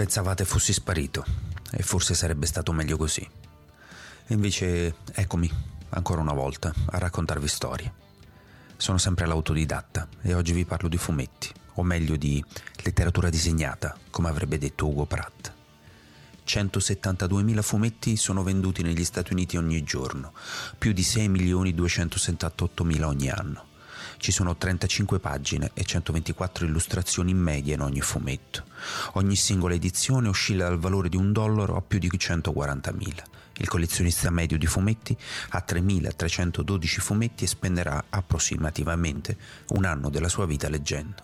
Pensavate fossi sparito, e forse sarebbe stato meglio così. Invece eccomi, ancora una volta, a raccontarvi storie. Sono sempre l'autodidatta e oggi vi parlo di fumetti, o meglio di letteratura disegnata, come avrebbe detto Ugo Pratt. 172.000 fumetti sono venduti negli Stati Uniti ogni giorno, più di 6.278.000 ogni anno. Ci sono 35 pagine e 124 illustrazioni in media in ogni fumetto. Ogni singola edizione oscilla dal valore di $1 a più di 140.000. Il collezionista medio di fumetti ha 3.312 fumetti e spenderà approssimativamente un anno della sua vita leggendo.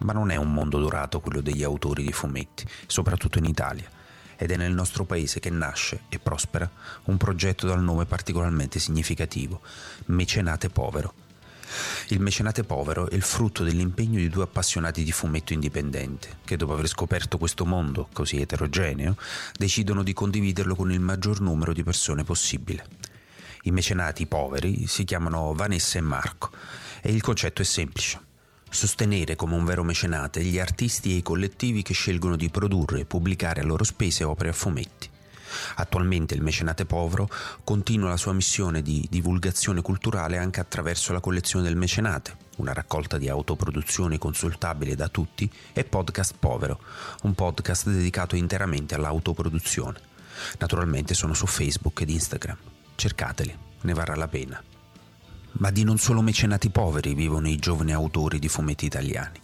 Ma non è un mondo dorato quello degli autori di fumetti, soprattutto in Italia, ed è nel nostro paese che nasce e prospera un progetto dal nome particolarmente significativo, Mecenate Povero. Il Mecenate Povero è il frutto dell'impegno di due appassionati di fumetto indipendente che, dopo aver scoperto questo mondo così eterogeneo, decidono di condividerlo con il maggior numero di persone possibile. I mecenati poveri si chiamano Vanessa e Marco e il concetto è semplice: sostenere come un vero mecenate gli artisti e i collettivi che scelgono di produrre e pubblicare a loro spese opere a fumetti. Attualmente il Mecenate Povero continua la sua missione di divulgazione culturale anche attraverso la collezione del Mecenate, una raccolta di autoproduzioni consultabili da tutti, e Podcast Povero, un podcast dedicato interamente all'autoproduzione. Naturalmente sono su Facebook ed Instagram. Cercateli, ne varrà la pena. Ma di non solo mecenati poveri vivono i giovani autori di fumetti italiani.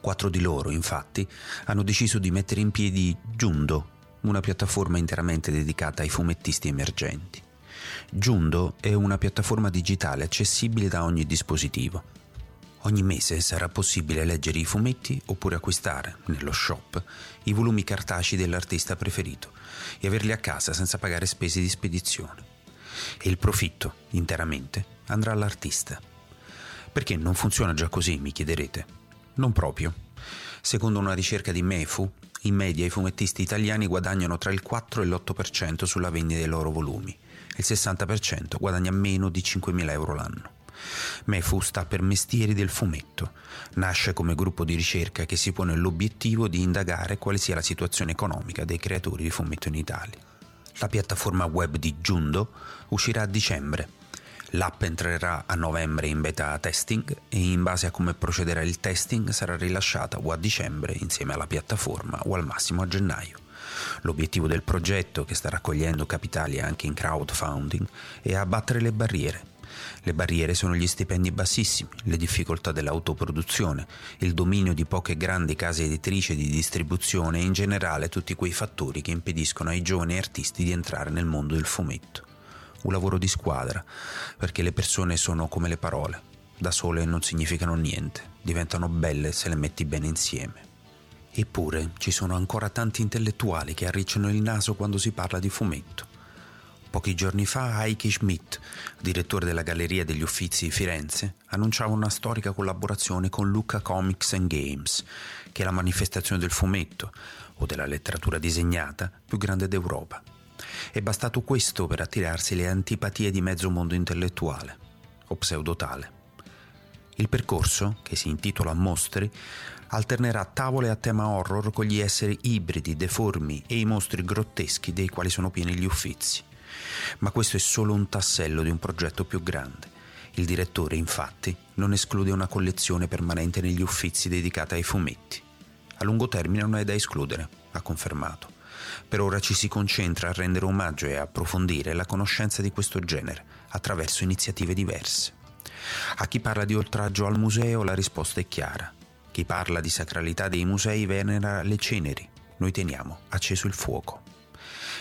4 di loro, infatti, hanno deciso di mettere in piedi Giundo, una piattaforma interamente dedicata ai fumettisti emergenti. Giundo è una piattaforma digitale accessibile da ogni dispositivo. Ogni mese sarà possibile leggere i fumetti oppure acquistare, nello shop, i volumi cartacei dell'artista preferito e averli a casa senza pagare spese di spedizione. E il profitto, interamente, andrà all'artista. Perché non funziona già così, mi chiederete? Non proprio. Secondo una ricerca di Mefu, in media i fumettisti italiani guadagnano tra il 4 e l'8% sulla vendita dei loro volumi. Il 60% guadagna meno di 5.000 euro l'anno. Mefu sta per Mestieri del Fumetto. Nasce come gruppo di ricerca che si pone l'obiettivo di indagare quale sia la situazione economica dei creatori di fumetto in Italia. La piattaforma web di Giundo uscirà a dicembre. L'app entrerà a novembre in beta testing e in base a come procederà il testing sarà rilasciata o a dicembre insieme alla piattaforma o al massimo a gennaio. L'obiettivo del progetto, che sta raccogliendo capitali anche in crowdfunding, è abbattere le barriere. Le barriere sono gli stipendi bassissimi, le difficoltà dell'autoproduzione, il dominio di poche grandi case editrici di distribuzione e in generale tutti quei fattori che impediscono ai giovani artisti di entrare nel mondo del fumetto. Un lavoro di squadra, perché le persone sono come le parole, da sole non significano niente, diventano belle se le metti bene insieme. Eppure ci sono ancora tanti intellettuali che arricciano il naso quando si parla di fumetto. Pochi giorni fa Heike Schmidt, direttore della Galleria degli Uffizi di Firenze, annunciava una storica collaborazione con Lucca Comics and Games, che è la manifestazione del fumetto, o della letteratura disegnata, più grande d'Europa. È bastato questo per attirarsi le antipatie di mezzo mondo intellettuale, o pseudotale. Il percorso, che si intitola Mostri, alternerà tavole a tema horror con gli esseri ibridi, deformi e i mostri grotteschi dei quali sono pieni gli Uffizi. Ma questo è solo un tassello di un progetto più grande. Il direttore, infatti, non esclude una collezione permanente negli Uffizi dedicata ai fumetti. A lungo termine non è da escludere, ha confermato. Per ora ci si concentra a rendere omaggio e a approfondire la conoscenza di questo genere attraverso iniziative diverse. A chi parla di oltraggio al museo la risposta è chiara. Chi parla di sacralità dei musei venera le ceneri. Noi teniamo acceso il fuoco.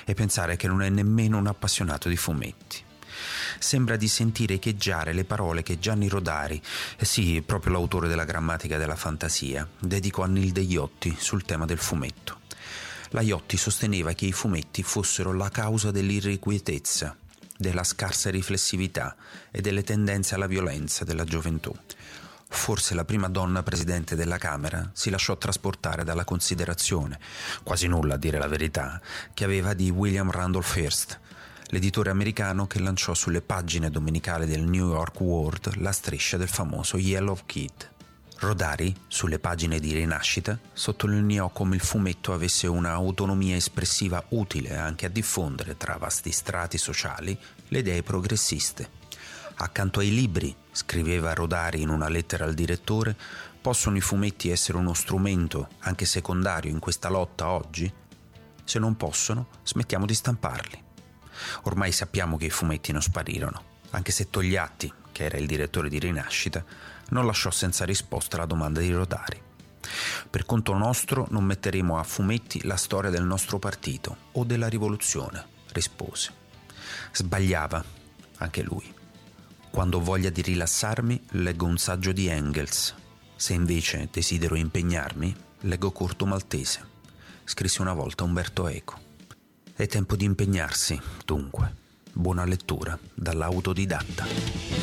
E pensare che non è nemmeno un appassionato di fumetti. Sembra di sentire echeggiare le parole che Gianni Rodari, sì, proprio l'autore della Grammatica della Fantasia, dedicò a Nilde Iotti sul tema del fumetto. La Iotti sosteneva che i fumetti fossero la causa dell'irrequietezza, della scarsa riflessività e delle tendenze alla violenza della gioventù. Forse la prima donna presidente della Camera si lasciò trasportare dalla considerazione, quasi nulla a dire la verità, che aveva di William Randolph Hearst, l'editore americano che lanciò sulle pagine domenicali del New York World la striscia del famoso Yellow Kid. Rodari, sulle pagine di Rinascita, sottolineò come il fumetto avesse una autonomia espressiva utile anche a diffondere tra vasti strati sociali le idee progressiste. Accanto ai libri, scriveva Rodari in una lettera al direttore, possono i fumetti essere uno strumento, anche secondario, in questa lotta oggi? Se non possono, smettiamo di stamparli. Ormai sappiamo che i fumetti non sparirono, anche se Togliatti, che era il direttore di Rinascita, non lasciò senza risposta la domanda di Rodari. Per conto nostro non metteremo a fumetti la storia del nostro partito o della rivoluzione, rispose. Sbagliava, anche lui. Quando ho voglia di rilassarmi, leggo un saggio di Engels. Se invece desidero impegnarmi, leggo Corto Maltese, scrisse una volta Umberto Eco. È tempo di impegnarsi, dunque. Buona lettura dall'autodidatta.